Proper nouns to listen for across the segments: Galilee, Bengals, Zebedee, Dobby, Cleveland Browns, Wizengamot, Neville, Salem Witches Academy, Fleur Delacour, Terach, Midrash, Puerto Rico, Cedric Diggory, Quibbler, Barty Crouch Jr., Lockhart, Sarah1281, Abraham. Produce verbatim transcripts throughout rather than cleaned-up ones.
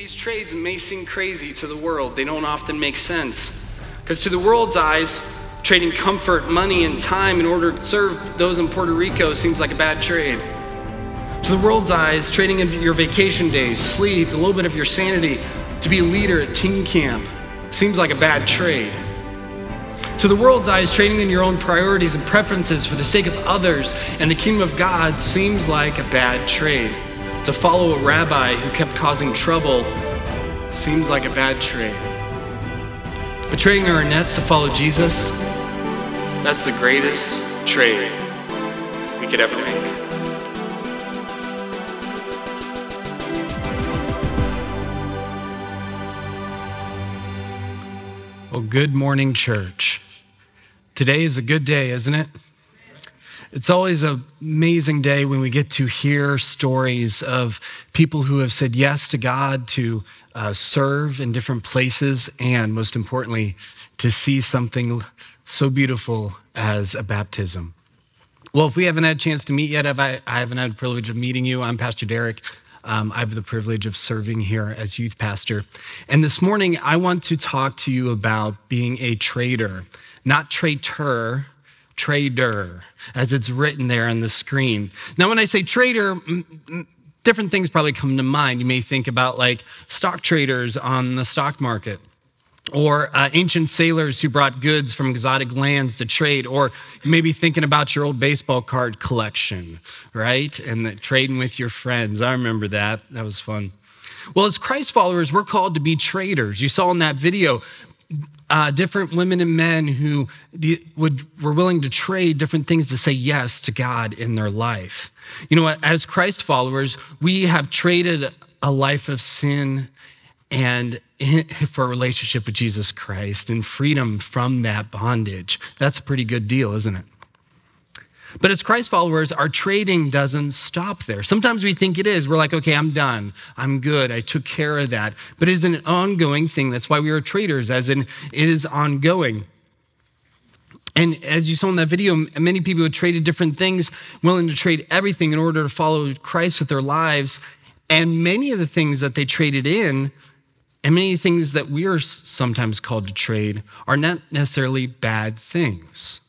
These trades may seem crazy to the world. They don't often make sense. Because to the world's eyes, trading comfort, money, and time in order to serve those in Puerto Rico seems like a bad trade. To the world's eyes, trading in your vacation days, sleep, a little bit of your sanity, to be a leader at teen camp seems like a bad trade. To the world's eyes, trading in your own priorities and preferences for the sake of others and the kingdom of God seems like a bad trade. To follow a rabbi who kept causing trouble seems like a bad trade. But trading our nets to follow Jesus, that's the greatest trade we could ever make. Well, good morning, church. Today is a good day, isn't it? It's always an amazing day when we get to hear stories of people who have said yes to God, to uh, serve in different places, and most importantly, to see something so beautiful as a baptism. Well, if we haven't had a chance to meet yet, if I, I haven't had the privilege of meeting you. I'm Pastor Derek. Um, I have the privilege of serving here as youth pastor. And this morning, I want to talk to you about being a trader, not traitor, trader, as it's written there on the screen. Now, when I say trader, different things probably come to mind. You may think about like stock traders on the stock market, or uh, ancient sailors who brought goods from exotic lands to trade, or you may be thinking about your old baseball card collection, right? And the trading with your friends. I remember that. That was fun. Well, as Christ followers, we're called to be traders. You saw in that video, Uh, different women and men who would were willing to trade different things to say yes to God in their life. You know, as Christ followers, we have traded a life of sin and for a relationship with Jesus Christ and freedom from that bondage. That's a pretty good deal, isn't it? But as Christ followers, our trading doesn't stop there. Sometimes we think it is. We're like, okay, I'm done. I'm good. I took care of that. But it is an ongoing thing. That's why we are traders, as in it is ongoing. And as you saw in that video, many people who traded different things, willing to trade everything in order to follow Christ with their lives. And many of the things that they traded in, and many things that we are sometimes called to trade, are not necessarily bad things.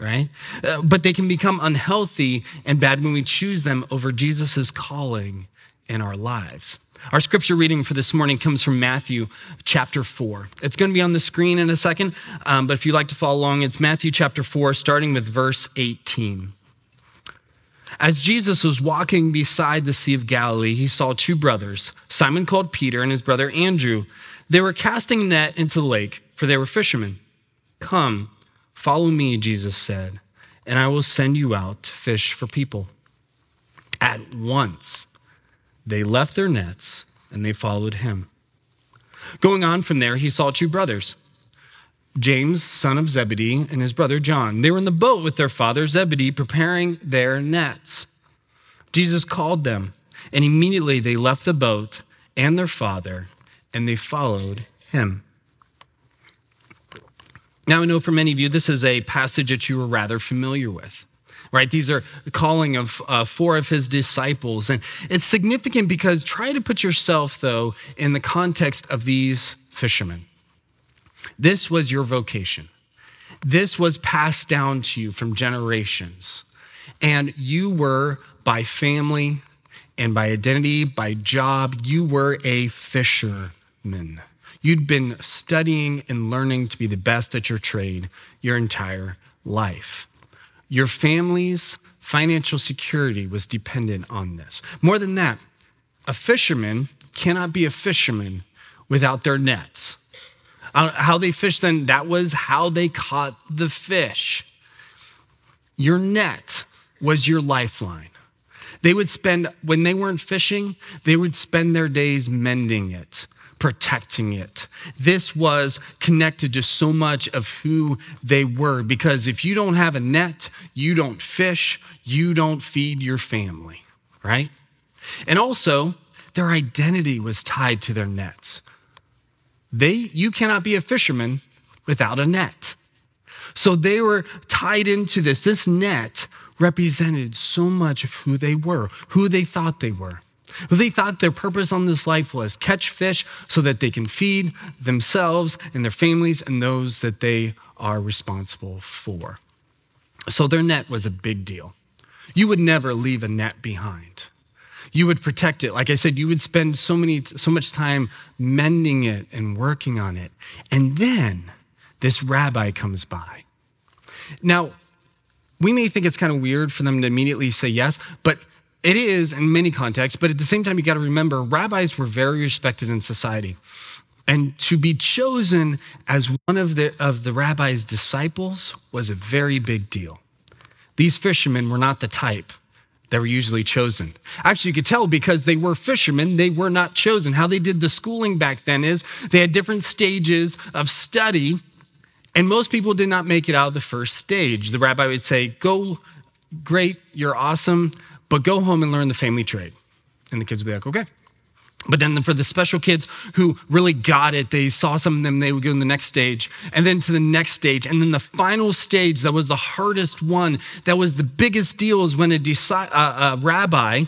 Right? Uh, but they can become unhealthy and bad when we choose them over Jesus's calling in our lives. Our scripture reading for this morning comes from Matthew chapter four. It's going to be on the screen in a second, um, but if you'd like to follow along, it's Matthew chapter four, starting with verse eighteen. As Jesus was walking beside the Sea of Galilee, he saw two brothers, Simon called Peter and his brother Andrew. They were casting a net into the lake, for they were fishermen. Come, follow me, Jesus said, and I will send you out to fish for people. At once, they left their nets and they followed him. Going on from there, he saw two brothers, James, son of Zebedee, and his brother John. They were in the boat with their father Zebedee, preparing their nets. Jesus called them, and immediately they left the boat and their father, and they followed him. Now, I know for many of you, this is a passage that you are rather familiar with, right? These are the calling of uh, four of his disciples. And it's significant because try to put yourself, though, in the context of these fishermen. This was your vocation. This was passed down to you from generations. And you were, by family and by identity, by job, you were a fisherman. You'd been studying and learning to be the best at your trade your entire life. Your family's financial security was dependent on this. More than that, a fisherman cannot be a fisherman without their nets. How they fished then, that was how they caught the fish. Your net was your lifeline. They would spend, when they weren't fishing, they would spend their days mending it, protecting it. This was connected to so much of who they were, because if you don't have a net, you don't fish, you don't feed your family, right? And also, their identity was tied to their nets. They, you cannot be a fisherman without a net. So they were tied into this. This net represented so much of who they were, who they thought they were. But they thought their purpose on this life was catch fish so that they can feed themselves and their families and those that they are responsible for. So their net was a big deal. You would never leave a net behind. You would protect it. Like I said, you would spend so many, so much time mending it and working on it. And then this rabbi comes by. Now, we may think it's kind of weird for them to immediately say yes, but it is in many contexts. But at the same time, you got to remember, rabbis were very respected in society. And to be chosen as one of the, of the rabbi's disciples was a very big deal. These fishermen were not the type that were usually chosen. Actually, you could tell because they were fishermen, they were not chosen. How they did the schooling back then is they had different stages of study, and most people did not make it out of the first stage. The rabbi would say, go, great, you're awesome, but go home and learn the family trade. And the kids would be like, okay. But then for the special kids who really got it, they saw something, then they would go to the next stage, and then to the next stage. And then the final stage that was the hardest one, that was the biggest deal, is when a, deci- uh, a rabbi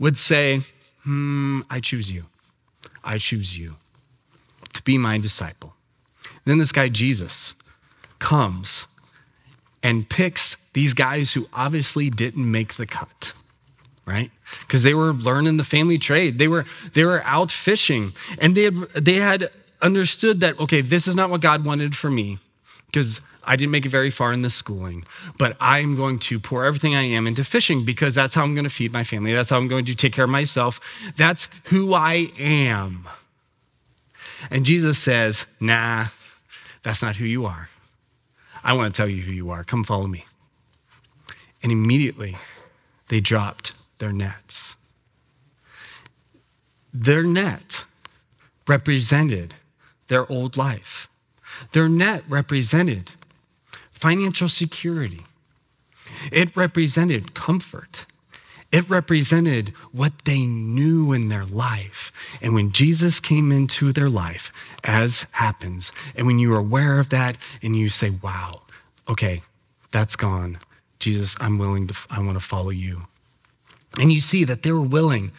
would say, hmm, I choose you. I choose you to be my disciple. And then this guy, Jesus, comes and picks these guys who obviously didn't make the cut, right? Because they were learning the family trade. They were they were out fishing, and they had, they had understood that, okay, this is not what God wanted for me because I didn't make it very far in this schooling, but I'm going to pour everything I am into fishing because that's how I'm going to feed my family. That's how I'm going to take care of myself. That's who I am. And Jesus says, nah, that's not who you are. I want to tell you who you are. Come follow me. And immediately they dropped their nets. Their net represented their old life. Their net represented financial security. It represented comfort. It represented what they knew in their life. And when Jesus came into their life, as happens, and when you are aware of that and you say, wow, okay, that's gone. Jesus, I'm willing to, I want to follow you. And you see that they were willing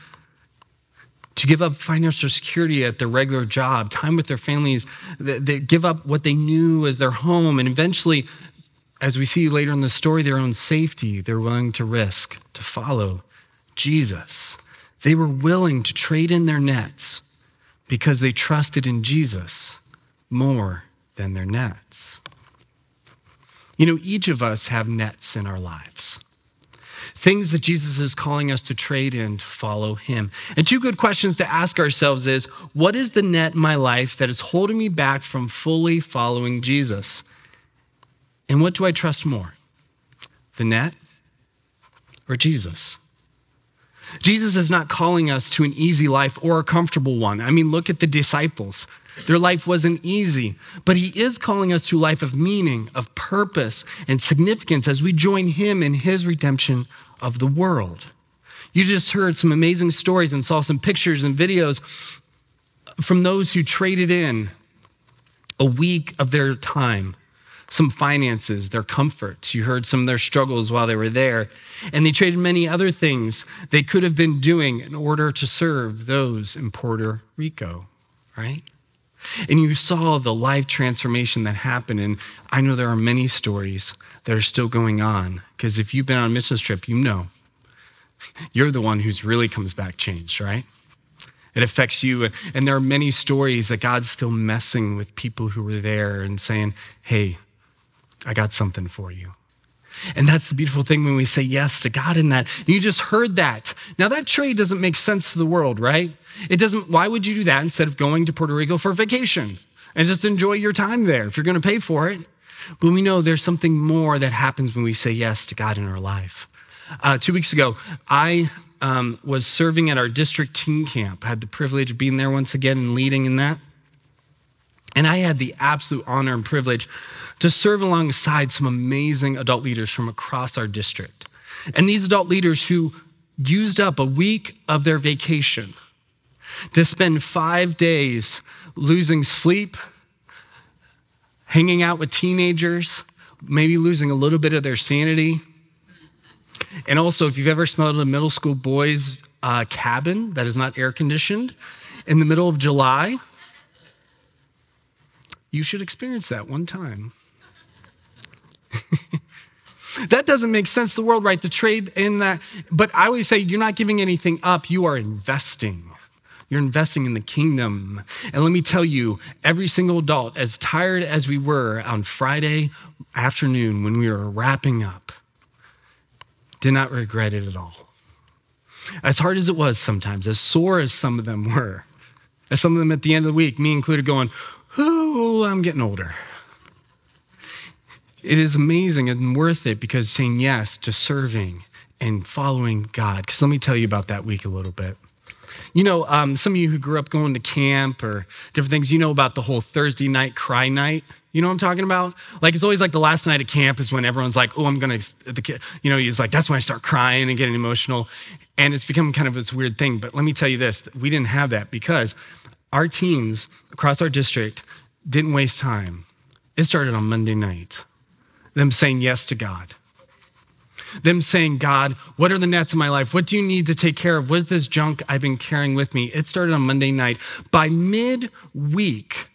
to give up financial security at their regular job, time with their families, they give up what they knew as their home, and eventually, as we see later in the story, their own safety, they're willing to risk to follow Jesus. They were willing to trade in their nets because they trusted in Jesus more than their nets. You know, each of us have nets in our lives. Things that Jesus is calling us to trade in to follow him. And two good questions to ask ourselves is, what is the net in my life that is holding me back from fully following Jesus? And what do I trust more, the net or Jesus? Jesus is not calling us to an easy life or a comfortable one. I mean, look at the disciples. Their life wasn't easy, but he is calling us to a life of meaning, of purpose, and significance as we join him in his redemption of the world. You just heard some amazing stories and saw some pictures and videos from those who traded in a week of their time, some finances, their comforts. You heard some of their struggles while they were there, and they traded many other things they could have been doing in order to serve those in Puerto Rico, right? And you saw the life transformation that happened. And I know there are many stories that are still going on, because if you've been on a missions trip, you know, you're the one who's really comes back changed, right? It affects you. And there are many stories that God's still messing with people who were there and saying, hey, I got something for you. And that's the beautiful thing when we say yes to God in that. And you just heard that. Now that trade doesn't make sense to the world, right? It doesn't. Why would you do that instead of going to Puerto Rico for a vacation and just enjoy your time there if you're going to pay for it? But we know there's something more that happens when we say yes to God in our life. Uh, two weeks ago, I um, was serving at our district teen camp. I had the privilege of being there once again and leading in that. And I had the absolute honor and privilege to serve alongside some amazing adult leaders from across our district. And these adult leaders who used up a week of their vacation to spend five days losing sleep, hanging out with teenagers, maybe losing a little bit of their sanity. And also, if you've ever smelled a middle school boy's uh, cabin that is not air conditioned in the middle of July, you should experience that one time. That doesn't make sense. The world, right? The trade in that. But I always say, you're not giving anything up. You are investing. You're investing in the kingdom. And let me tell you, every single adult, as tired as we were on Friday afternoon when we were wrapping up, did not regret it at all. As hard as it was sometimes, as sore as some of them were, as some of them at the end of the week, me included, going, oh, I'm getting older. It is amazing and worth it, because saying yes to serving and following God. Because let me tell you about that week a little bit. You know, um, some of you who grew up going to camp or different things, you know about the whole Thursday night cry night. You know what I'm talking about? Like, it's always like the last night of camp is when everyone's like, oh, I'm going to, you know, he's like, that's when I start crying and getting emotional. And it's become kind of this weird thing. But let me tell you this, we didn't have that, because our teams across our district didn't waste time. It started on Monday night. Them saying yes to God. Them saying, God, what are the nets in my life? What do you need to take care of? What is this junk I've been carrying with me? It started on Monday night. By midweek,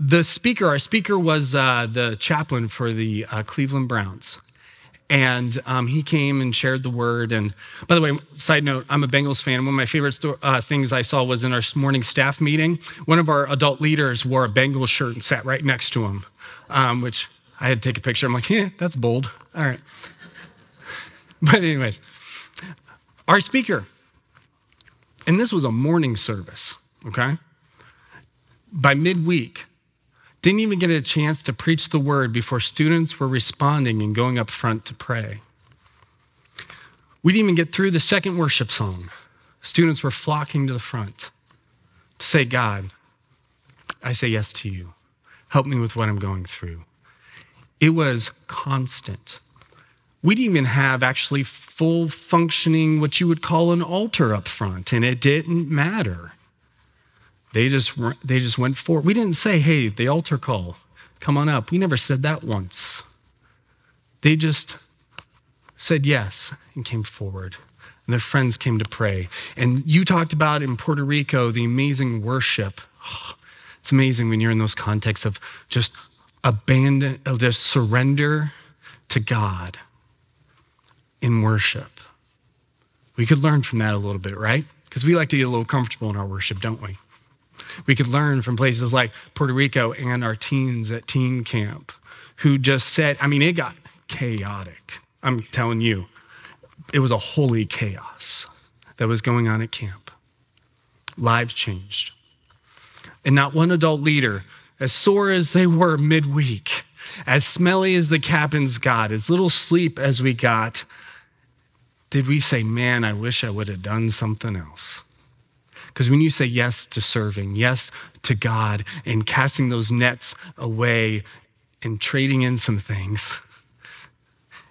the speaker, our speaker was uh, the chaplain for the uh, Cleveland Browns. And um, he came and shared the word. And by the way, side note, I'm a Bengals fan. One of my favorite sto- uh, things I saw was in our morning staff meeting, one of our adult leaders wore a Bengals shirt and sat right next to him, um, which I had to take a picture. I'm like, yeah, that's bold. All right. But anyways, our speaker, and this was a morning service, okay? By midweek, didn't even get a chance to preach the word before students were responding and going up front to pray. We didn't even get through the second worship song. Students were flocking to the front to say, God, I say yes to you. Help me with what I'm going through. It was constant. We didn't even have actually full functioning, what you would call an altar up front, and it didn't matter. They just they just went forward. We didn't say, hey, the altar call, come on up. We never said that once. They just said yes and came forward. And their friends came to pray. And you talked about in Puerto Rico, the amazing worship. Oh, it's amazing when you're in those contexts of just abandon, of just surrender to God in worship. We could learn from that a little bit, right? Because we like to get a little comfortable in our worship, don't we? We could learn from places like Puerto Rico and our teens at teen camp who just said, I mean, it got chaotic. I'm telling you, it was a holy chaos that was going on at camp. Lives changed. And not one adult leader, as sore as they were midweek, as smelly as the cabins got, as little sleep as we got, did we say, man, I wish I would have done something else. Because when you say yes to serving, yes to God, and casting those nets away and trading in some things,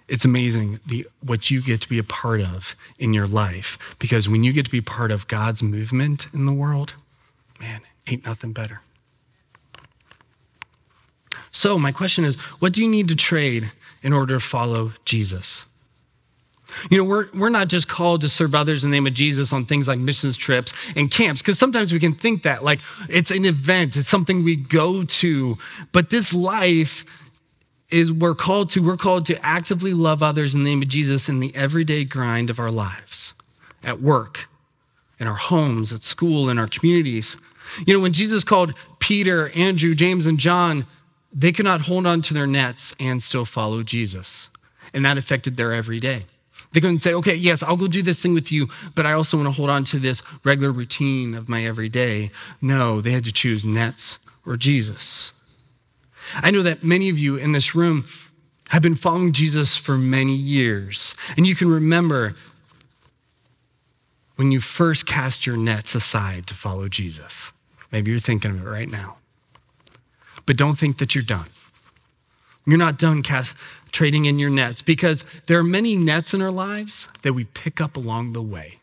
it's amazing the, what you get to be a part of in your life. Because when you get to be part of God's movement in the world, man, ain't nothing better. So my question is, what do you need to trade in order to follow Jesus? You know, we're we're not just called to serve others in the name of Jesus on things like missions trips and camps, because sometimes we can think that, like, it's an event, it's something we go to. But this life is we're called to, we're called to actively love others in the name of Jesus in the everyday grind of our lives, at work, in our homes, at school, in our communities. You know, when Jesus called Peter, Andrew, James, and John, they could not hold on to their nets and still follow Jesus. And that affected their everyday. They couldn't say, okay, yes, I'll go do this thing with you, but I also want to hold on to this regular routine of my everyday. No, they had to choose nets or Jesus. I know that many of you in this room have been following Jesus for many years, and you can remember when you first cast your nets aside to follow Jesus. Maybe you're thinking of it right now, but don't think that you're done. You're not done cast, trading in your nets, because there are many nets in our lives that we pick up along the way.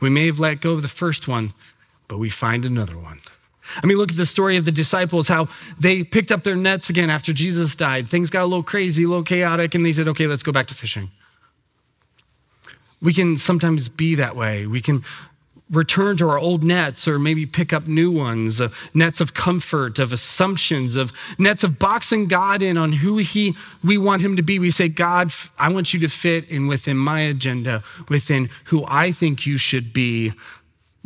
We may have let go of the first one, but we find another one. I mean, look at the story of the disciples, how they picked up their nets again after Jesus died. Things got a little crazy, a little chaotic, and they said, okay, let's go back to fishing. We can sometimes be that way. We can return to our old nets or maybe pick up new ones, uh, nets of comfort, of assumptions, of nets of boxing God in on who he we want him to be. We say, God, I want you to fit in within my agenda, within who I think you should be.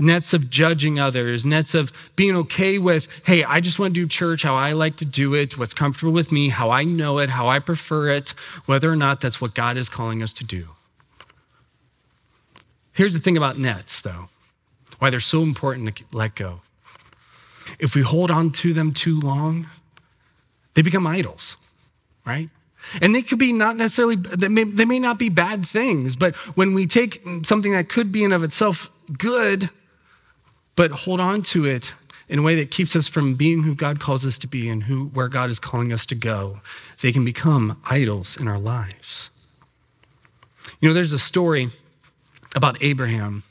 Nets of judging others, nets of being okay with, hey, I just want to do church how I like to do it, what's comfortable with me, how I know it, how I prefer it, whether or not that's what God is calling us to do. Here's the thing about nets, though, why they're so important to let go. If we hold on to them too long, they become idols, right? And they could be not necessarily, they may, they may not be bad things, but when we take something that could be in of itself good, but hold on to it in a way that keeps us from being who God calls us to be and who where God is calling us to go, they can become idols in our lives. You know, there's a story about Abraham,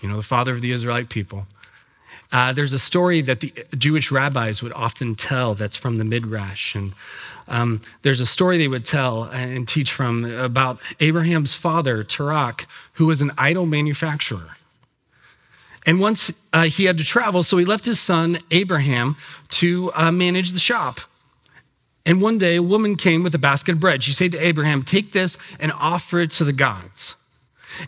you know, the father of the Israelite people. Uh, there's a story that the Jewish rabbis would often tell that's from the Midrash. And um, there's a story they would tell and teach from about Abraham's father, Terach, who was an idol manufacturer. And once uh, he had to travel, so he left his son, Abraham, to uh, manage the shop. And one day, a woman came with a basket of bread. She said to Abraham, take this and offer it to the gods.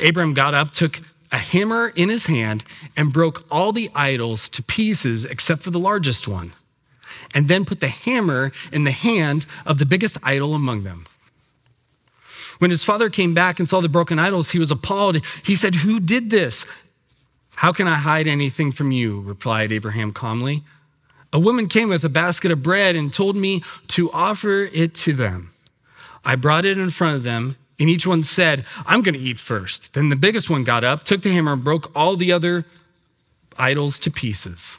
Abraham got up, took a hammer in his hand, and broke all the idols to pieces except for the largest one, and then put the hammer in the hand of the biggest idol among them. When his father came back and saw the broken idols, he was appalled. He said, who did this? How can I hide anything from you? Replied Abraham calmly. A woman came with a basket of bread and told me to offer it to them. I brought it in front of them, and each one said, I'm going to eat first. Then the biggest one got up, took the hammer, and broke all the other idols to pieces.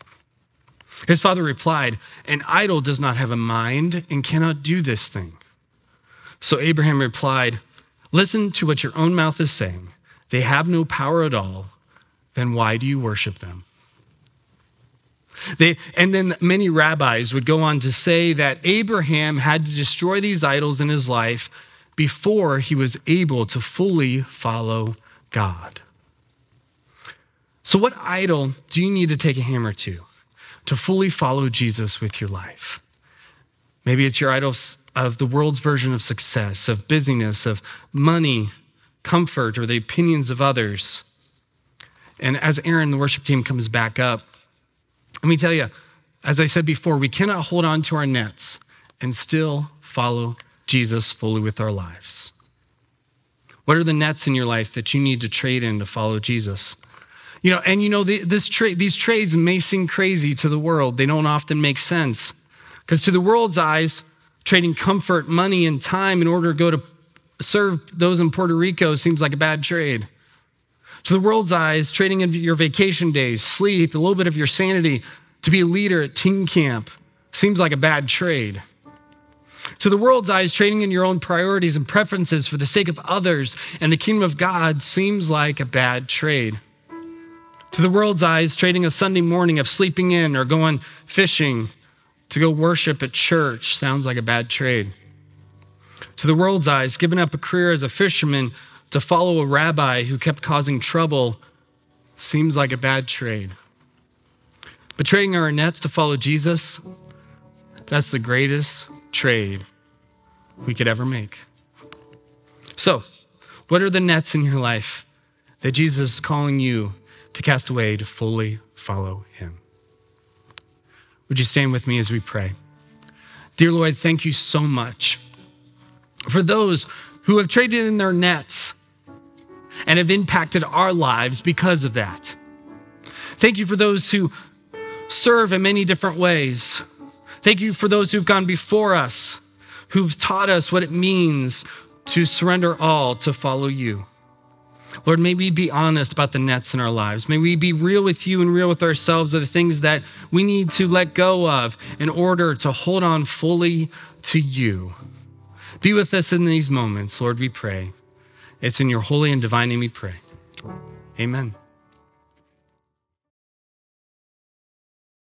His father replied, an idol does not have a mind and cannot do this thing. So Abraham replied, listen to what your own mouth is saying. They have no power at all. Then why do you worship them? They, and then many rabbis would go on to say that Abraham had to destroy these idols in his life before he was able to fully follow God. So what idol do you need to take a hammer to, to fully follow Jesus with your life? Maybe it's your idol of the world's version of success, of busyness, of money, comfort, or the opinions of others. And as Aaron, the worship team, comes back up, let me tell you, as I said before, we cannot hold on to our nets and still follow Jesus fully with our lives. What are the nets in your life that you need to trade in to follow Jesus? You know, and you know, the, this tra- these trades may seem crazy to the world. They don't often make sense. Because to the world's eyes, trading comfort, money, and time in order to go to serve those in Puerto Rico seems like a bad trade. To the world's eyes, trading in your vacation days, sleep, a little bit of your sanity to be a leader at teen camp seems like a bad trade. To the world's eyes, trading in your own priorities and preferences for the sake of others and the kingdom of God seems like a bad trade. To the world's eyes, trading a Sunday morning of sleeping in or going fishing to go worship at church sounds like a bad trade. To the world's eyes, giving up a career as a fisherman to follow a rabbi who kept causing trouble seems like a bad trade. But trading our nets to follow Jesus, that's the greatest trade we could ever make. So, what are the nets in your life that Jesus is calling you to cast away to fully follow him? Would you stand with me as we pray? Dear Lord, thank you so much for those who have traded in their nets and have impacted our lives because of that. Thank you for those who serve in many different ways. Thank you for those who've gone before us, who've taught us what it means to surrender all to follow you. Lord, may we be honest about the nets in our lives. May we be real with you and real with ourselves of the things that we need to let go of in order to hold on fully to you. Be with us in these moments, Lord, we pray. It's in your holy and divine name we pray. Amen.